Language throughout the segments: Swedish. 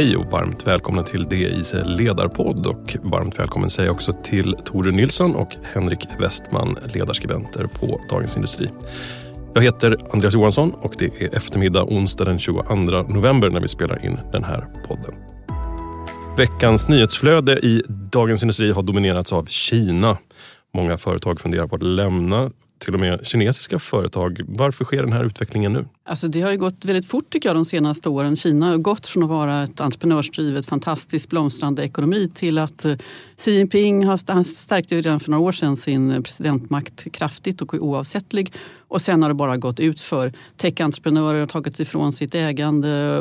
Hej och varmt välkomna till DIs ledarpodd och varmt välkommen säger också till Toru Nilsson och Henrik Westman, ledarskribenter på Dagens Industri. Jag heter Andreas Johansson och det är eftermiddag onsdag den 22 november när vi spelar in den här podden. Veckans nyhetsflöde i Dagens Industri har dominerats av Kina. Många företag funderar på att lämna, till och med kinesiska företag. Varför sker den här utvecklingen nu? Alltså det har ju gått väldigt fort tycker jag de senaste åren. Kina har gått från att vara ett entreprenörsdrivet, fantastiskt blomstrande ekonomi till att Xi Jinping han stärkte ju redan för några år sedan sin presidentmakt kraftigt och är oavsättlig. Och sen har det bara gått ut för tech-entreprenörer har tagit ifrån sitt ägande.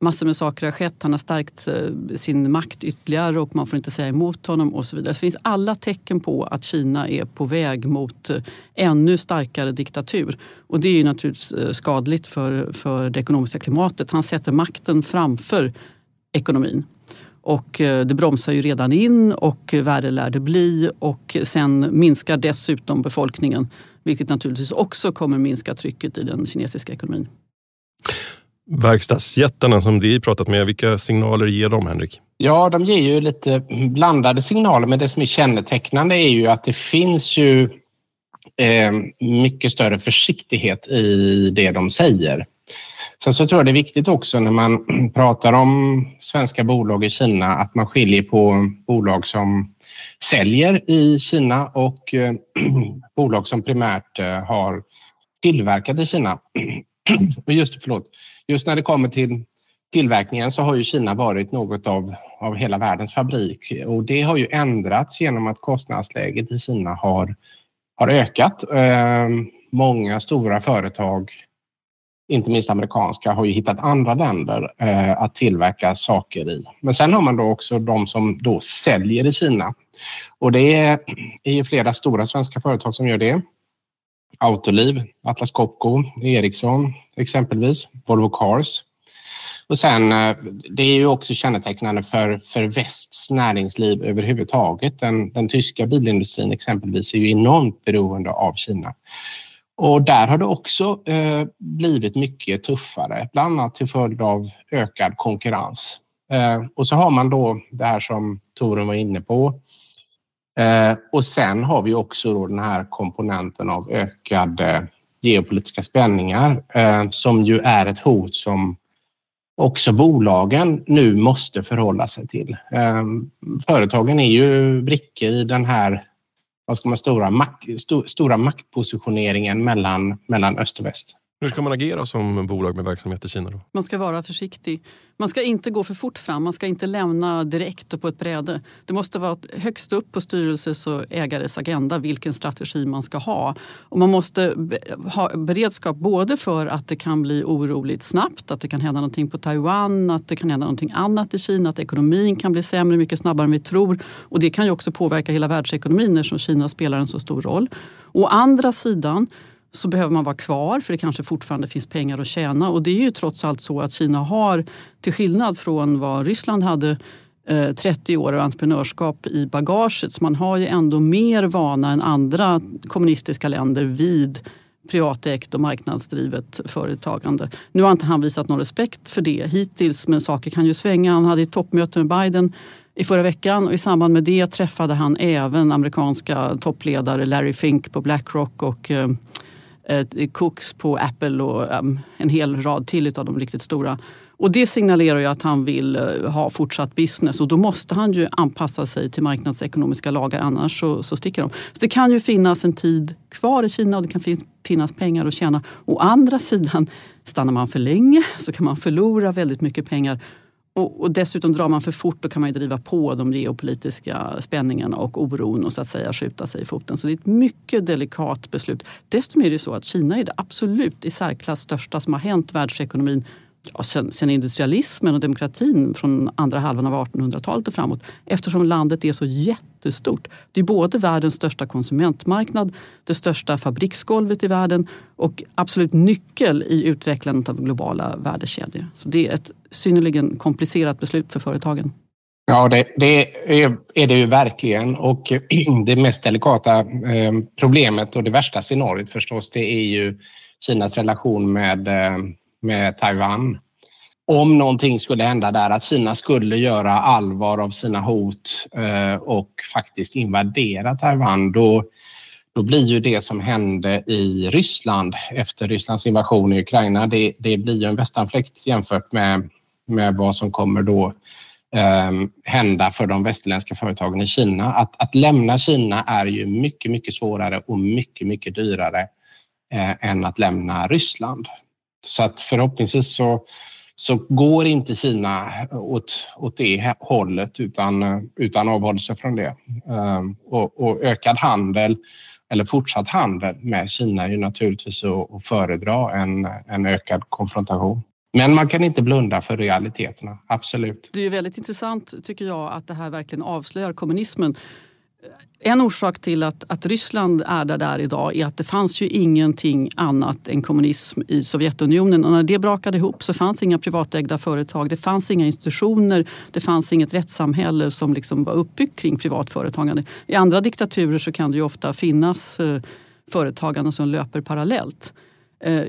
Massor med saker har skett, han har stärkt sin makt ytterligare och man får inte säga emot honom och så vidare. Så det finns alla tecken på att Kina är på väg mot ännu starkare diktatur. Och det är ju naturligtvis skadligt för det ekonomiska klimatet. Han sätter makten framför ekonomin. Och det bromsar ju redan in och värre lär det bli och sen minskar dessutom befolkningen. Vilket naturligtvis också kommer minska trycket i den kinesiska ekonomin. Verkstadsjättarna som de pratat med, vilka signaler ger de, Henrik? Ja, de ger ju lite blandade signaler, men det som är kännetecknande är ju att det finns ju mycket större försiktighet i det de säger. Sen så tror jag det är viktigt också när man pratar om svenska bolag i Kina att man skiljer på bolag som säljer i Kina och bolag som primärt har tillverkat i Kina. Just när det kommer till tillverkningen så har ju Kina varit något av hela världens fabrik. Och det har ju ändrats genom att kostnadsläget i Kina har ökat. Många stora företag, inte minst amerikanska, har ju hittat andra länder att tillverka saker i. Men sen har man då också de som då säljer i Kina. Och det är ju flera stora svenska företag som gör det. Autoliv, Atlas Copco, Ericsson exempelvis, Volvo Cars. Och sen, det är ju också kännetecknande för västs näringsliv överhuvudtaget. Den tyska bilindustrin exempelvis är ju enormt beroende av Kina. Och där har det också blivit mycket tuffare, bland annat till följd av ökad konkurrens. Och så har man då det här som Torun var inne på. Och sen har vi också då den här komponenten av ökade geopolitiska spänningar som ju är ett hot som också bolagen nu måste förhålla sig till. Företagen är ju brickor i den här stora maktpositioneringen mellan öst och väst. Hur ska man agera som bolag med verksamhet i Kina då? Man ska vara försiktig. Man ska inte gå för fort fram. Man ska inte lämna direkt på ett bräde. Det måste vara högst upp på styrelses- och ägares agenda vilken strategi man ska ha. Och man måste ha beredskap både för att det kan bli oroligt snabbt, att det kan hända någonting på Taiwan, att det kan hända någonting annat i Kina, att ekonomin kan bli sämre mycket snabbare än vi tror. Och det kan ju också påverka hela världsekonomin eftersom Kina spelar en så stor roll. Å andra sidan så behöver man vara kvar för det kanske fortfarande finns pengar att tjäna. Och det är ju trots allt så att Kina har, till skillnad från vad Ryssland hade 30 år av entreprenörskap i bagaget. Så man har ju ändå mer vana än andra kommunistiska länder vid privatägt och marknadsdrivet företagande. Nu har inte han visat någon respekt för det hittills, men saker kan ju svänga. Han hade ett toppmöte med Biden i förra veckan och i samband med det träffade han även amerikanska toppledare Larry Fink på BlackRock och Cooks på Apple och en hel rad till av de riktigt stora. Och det signalerar ju att han vill ha fortsatt business och då måste han ju anpassa sig till marknadsekonomiska lagar annars så sticker de. Så det kan ju finnas en tid kvar i Kina och det kan finnas pengar att tjäna. Å andra sidan, stannar man för länge så kan man förlora väldigt mycket pengar och dessutom drar man för fort och kan man ju driva på de geopolitiska spänningarna och oron och så att säga skjuta sig i foten. Så det är ett mycket delikat beslut. Dessutom är det ju så att Kina är det absolut i särklass största som har hänt världsekonomin sen industrialismen och demokratin från andra halvan av 1800-talet och framåt. Eftersom landet är så jättestort. Det är både världens största konsumentmarknad, det största fabriksgolvet i världen och absolut nyckel i utvecklandet av globala värdekedjor. Så det är ett synnerligen komplicerat beslut för företagen. Ja, det är det ju verkligen. Och det mest delikata problemet och det värsta scenariot förstås, det är ju Kinas relation med Taiwan. om någonting skulle hända där, att Kina skulle göra allvar av sina hot och faktiskt invadera Taiwan, då blir ju det som hände i Ryssland efter Rysslands invasion i Ukraina, det blir ju en västanfläkt jämfört med vad som kommer då hända för de västerländska företagen i Kina. Att lämna Kina är ju mycket, mycket svårare och mycket, mycket dyrare än att lämna Ryssland. Så att förhoppningsvis så går inte Kina åt det hållet utan avhåller sig från det. Och ökad handel eller fortsatt handel med Kina är ju naturligtvis att föredra en ökad konfrontation. Men man kan inte blunda för realiteterna, absolut. Det är väldigt intressant tycker jag att det här verkligen avslöjar kommunismen. En orsak till att Ryssland är där idag är att det fanns ju ingenting annat än kommunism i Sovjetunionen. Och när det brakade ihop så fanns inga privatägda företag, det fanns inga institutioner, det fanns inget rättssamhälle som liksom var uppbyggt kring privatföretagande. I andra diktaturer så kan det ju ofta finnas företagande som löper parallellt.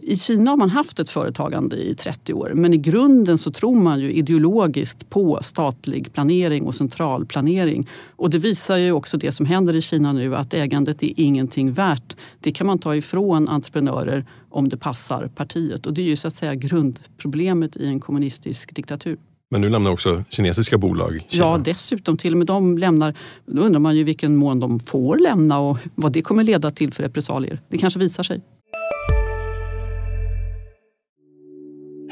I Kina har man haft ett företagande i 30 år, men i grunden så tror man ju ideologiskt på statlig planering och central planering. Och det visar ju också det som händer i Kina nu, att ägandet är ingenting värt. Det kan man ta ifrån entreprenörer om det passar partiet. Och det är ju så att säga grundproblemet i en kommunistisk diktatur. Men nu lämnar också kinesiska bolag Kina. Ja, dessutom till och med de lämnar. Då undrar man ju vilken mån de får lämna och vad det kommer leda till för repressalier. Det kanske visar sig.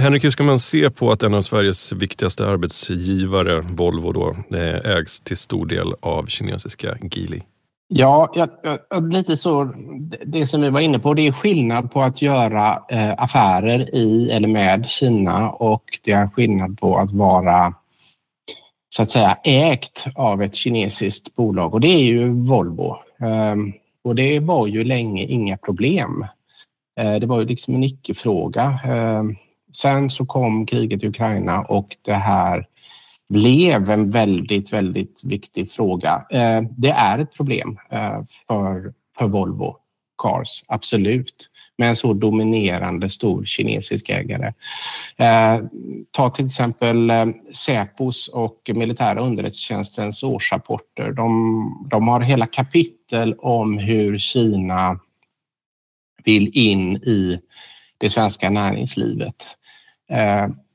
Henrik, hur ska man se på att en av Sveriges viktigaste arbetsgivare, Volvo då, ägs till stor del av kinesiska Geely? Ja, lite så. Det som vi var inne på, det är skillnad på att göra affärer i eller med Kina och det är skillnad på att vara så att säga ägt av ett kinesiskt bolag. Och det är ju Volvo. Och det var ju länge inga problem. Det var ju liksom en icke-fråga. Sen så kom kriget i Ukraina och det här blev en väldigt, väldigt viktig fråga. Det är ett problem för Volvo Cars, absolut. Med en så dominerande stor kinesisk ägare. Ta till exempel Säpos och militära underrättelsetjänstens årsrapporter. De har hela kapitel om hur Kina vill in i det svenska näringslivet.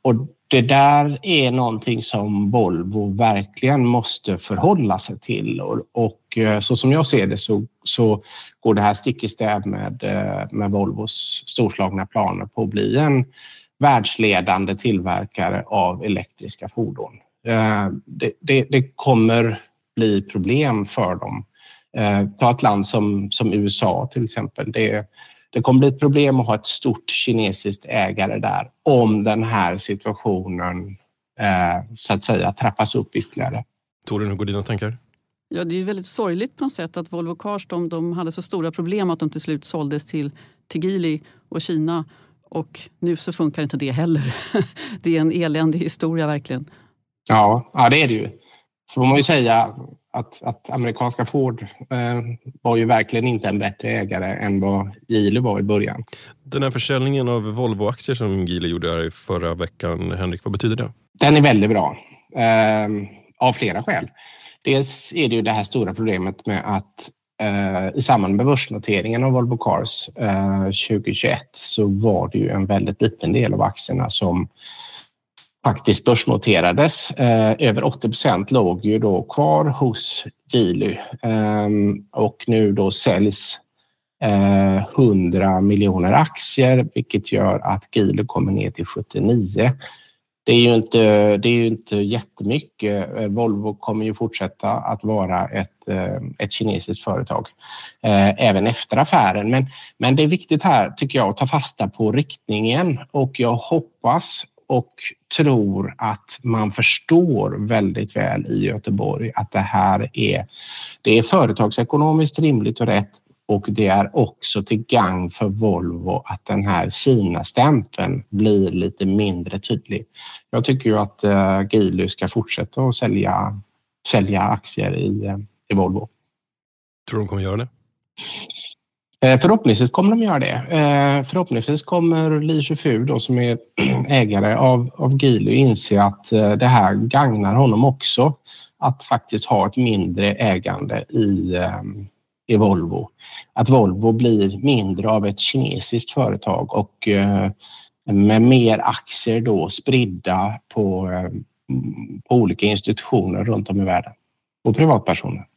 Och det där är någonting som Volvo verkligen måste förhålla sig till. Och så som jag ser det så går det här stick i stäv med Volvos storslagna planer på att bli en världsledande tillverkare av elektriska fordon. Det kommer bli problem för dem. Ta ett land som USA till exempel. Det kommer bli ett problem att ha ett stort kinesiskt ägare där om den här situationen så att säga trappas upp ytterligare. Toru, hur går dina tankar? Ja, det är ju väldigt sorgligt på något sätt att Volvo Cars de hade så stora problem att de till slut såldes till Geely och Kina. Och nu så funkar inte det heller. Det är en eländig historia verkligen. Ja, det är det ju. Får man ju säga att amerikanska Ford var ju verkligen inte en bättre ägare än vad Geely var i början. Den här försäljningen av Volvo-aktier som Geely gjorde här i förra veckan, Henrik, vad betyder det? Den är väldigt bra, av flera skäl. Dels är det ju det här stora problemet med att i samband med börsnoteringen av Volvo Cars 2021 så var det ju en väldigt liten del av aktierna som faktiskt börsnoterades. Över 80% låg ju då kvar hos Geely och nu då säljs 100 miljoner aktier, vilket gör att Geely kommer ner till 79. Det är ju inte jättemycket. Volvo kommer ju fortsätta att vara ett kinesiskt företag även efter affären. Men det är viktigt här, tycker jag, att ta fasta på riktningen, och jag hoppas och tror att man förstår väldigt väl i Göteborg att det här är företagsekonomiskt rimligt och rätt. Och det är också till gagn för Volvo att den här Kina-stämpeln blir lite mindre tydlig. Jag tycker ju att Geely ska fortsätta att sälja aktier i Volvo. Tror du de kommer göra det? Förhoppningsvis kommer de göra det. Förhoppningsvis kommer Li Shufu då, som är ägare av Geely, inse att det här gagnar honom också. Att faktiskt ha ett mindre ägande i Volvo. Att Volvo blir mindre av ett kinesiskt företag och med mer aktier då spridda på olika institutioner runt om i världen och privatpersoner.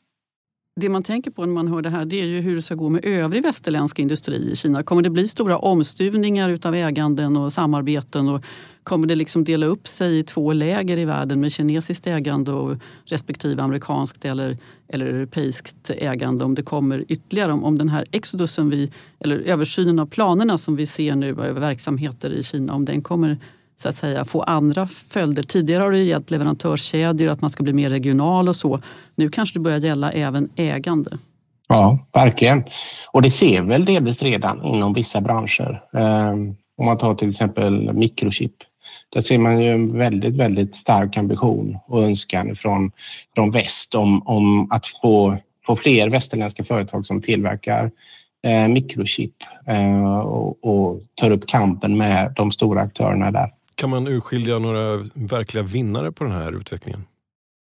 Det man tänker på när man hör det här, det är ju hur det ska gå med övrig västerländsk industri i Kina. Kommer det bli stora omstuvningar utav äganden och samarbeten, och kommer det liksom dela upp sig i två läger i världen med kinesiskt ägande och respektive amerikanskt eller europeiskt ägande, om det kommer ytterligare, om den här exodusen eller översynen av planerna som vi ser nu över verksamheter i Kina, om den kommer så att säga få andra följder. Tidigare har det gällt leverantörskedjor, att man ska bli mer regional och så. Nu kanske det börjar gälla även ägande. Ja, verkligen. Och det ser väl delvis redan inom vissa branscher. Om man tar till exempel mikrochip. Där ser man ju en väldigt, väldigt stark ambition och önskan från väst om att få fler västerländska företag som tillverkar mikrochip och tar upp kampen med de stora aktörerna där. Kan man urskilja några verkliga vinnare på den här utvecklingen?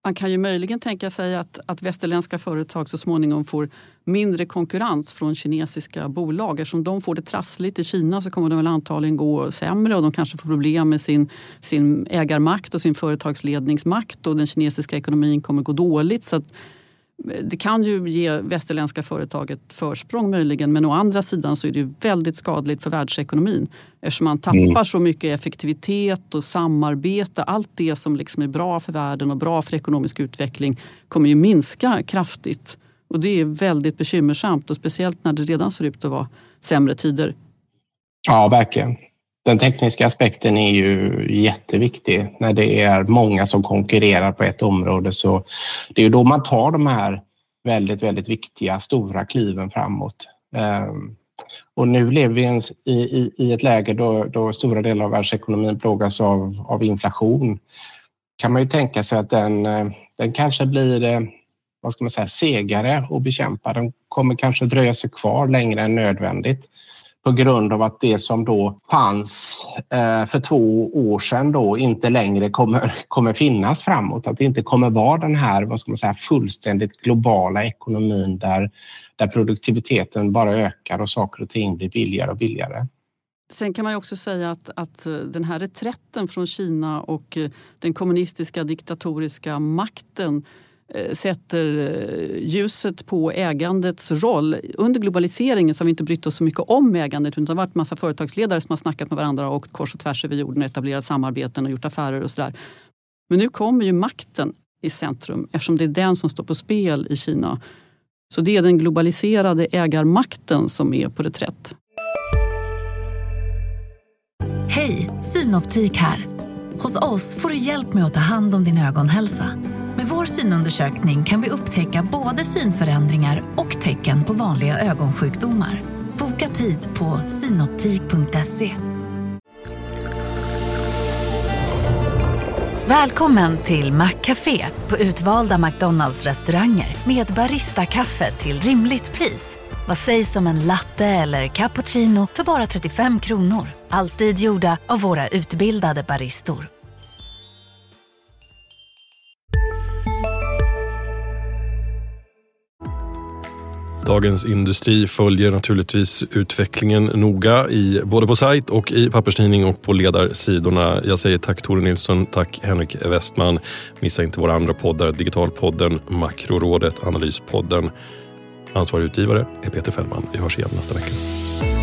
Man kan ju möjligen tänka sig att västerländska företag så småningom får mindre konkurrens från kinesiska bolag. Eftersom de får det trassligt i Kina så kommer de väl antagligen gå sämre, och de kanske får problem med sin ägarmakt och sin företagsledningsmakt, och den kinesiska ekonomin kommer gå dåligt. Så att det kan ju ge västerländska företag ett försprång möjligen, men å andra sidan så är det väldigt skadligt för världsekonomin, eftersom man tappar så mycket effektivitet och samarbete. Allt det som liksom är bra för världen och bra för ekonomisk utveckling kommer ju minska kraftigt, och det är väldigt bekymmersamt, och speciellt när det redan ser ut att vara sämre tider. Ja, verkligen. Den tekniska aspekten är ju jätteviktig. När det är många som konkurrerar på ett område, så det är ju då man tar de här väldigt, väldigt viktiga stora kliven framåt. Och nu lever vi i ett läge då stora delar av världsekonomin plågas av inflation. Kan man ju tänka sig att den kanske blir, vad ska man säga, segare och bekämpa. Den kommer kanske dröja sig kvar längre än nödvändigt, på grund av att det som då fanns för 2 år sedan då inte längre kommer finnas framåt. Att det inte kommer vara den här, vad ska man säga, fullständigt globala ekonomin där produktiviteten bara ökar och saker och ting blir billigare och billigare. Sen kan man ju också säga att den här reträtten från Kina och den kommunistiska diktatoriska makten sätter ljuset på ägandets roll. Under globaliseringen så har vi inte brytt oss så mycket om ägandet, utan det har varit en massa företagsledare som har snackat med varandra och kors och tvärs över jorden, etablerat samarbeten och gjort affärer och sådär. Men nu kommer ju makten i centrum, eftersom det är den som står på spel i Kina. Så det är den globaliserade ägarmakten som är på reträtt. Hej, Synoptik här. Hos oss får du hjälp med att ta hand om din ögonhälsa. Med vår synundersökning kan vi upptäcka både synförändringar och tecken på vanliga ögonsjukdomar. Boka tid på synoptik.se. Välkommen till McCafé på utvalda McDonald's restauranger med barista-kaffe till rimligt pris. Vad sägs om en latte eller cappuccino för bara 35 kronor? Alltid gjorda av våra utbildade baristor. Dagens Industri följer naturligtvis utvecklingen noga både på sajt och i papperstidning och på ledarsidorna. Jag säger tack Toru Nilsson, tack Henrik Westman. Missa inte våra andra poddar, Digitalpodden, Makrorådet, Analyspodden. Ansvarig utgivare är Peter Fällman. Vi hörs igen nästa vecka.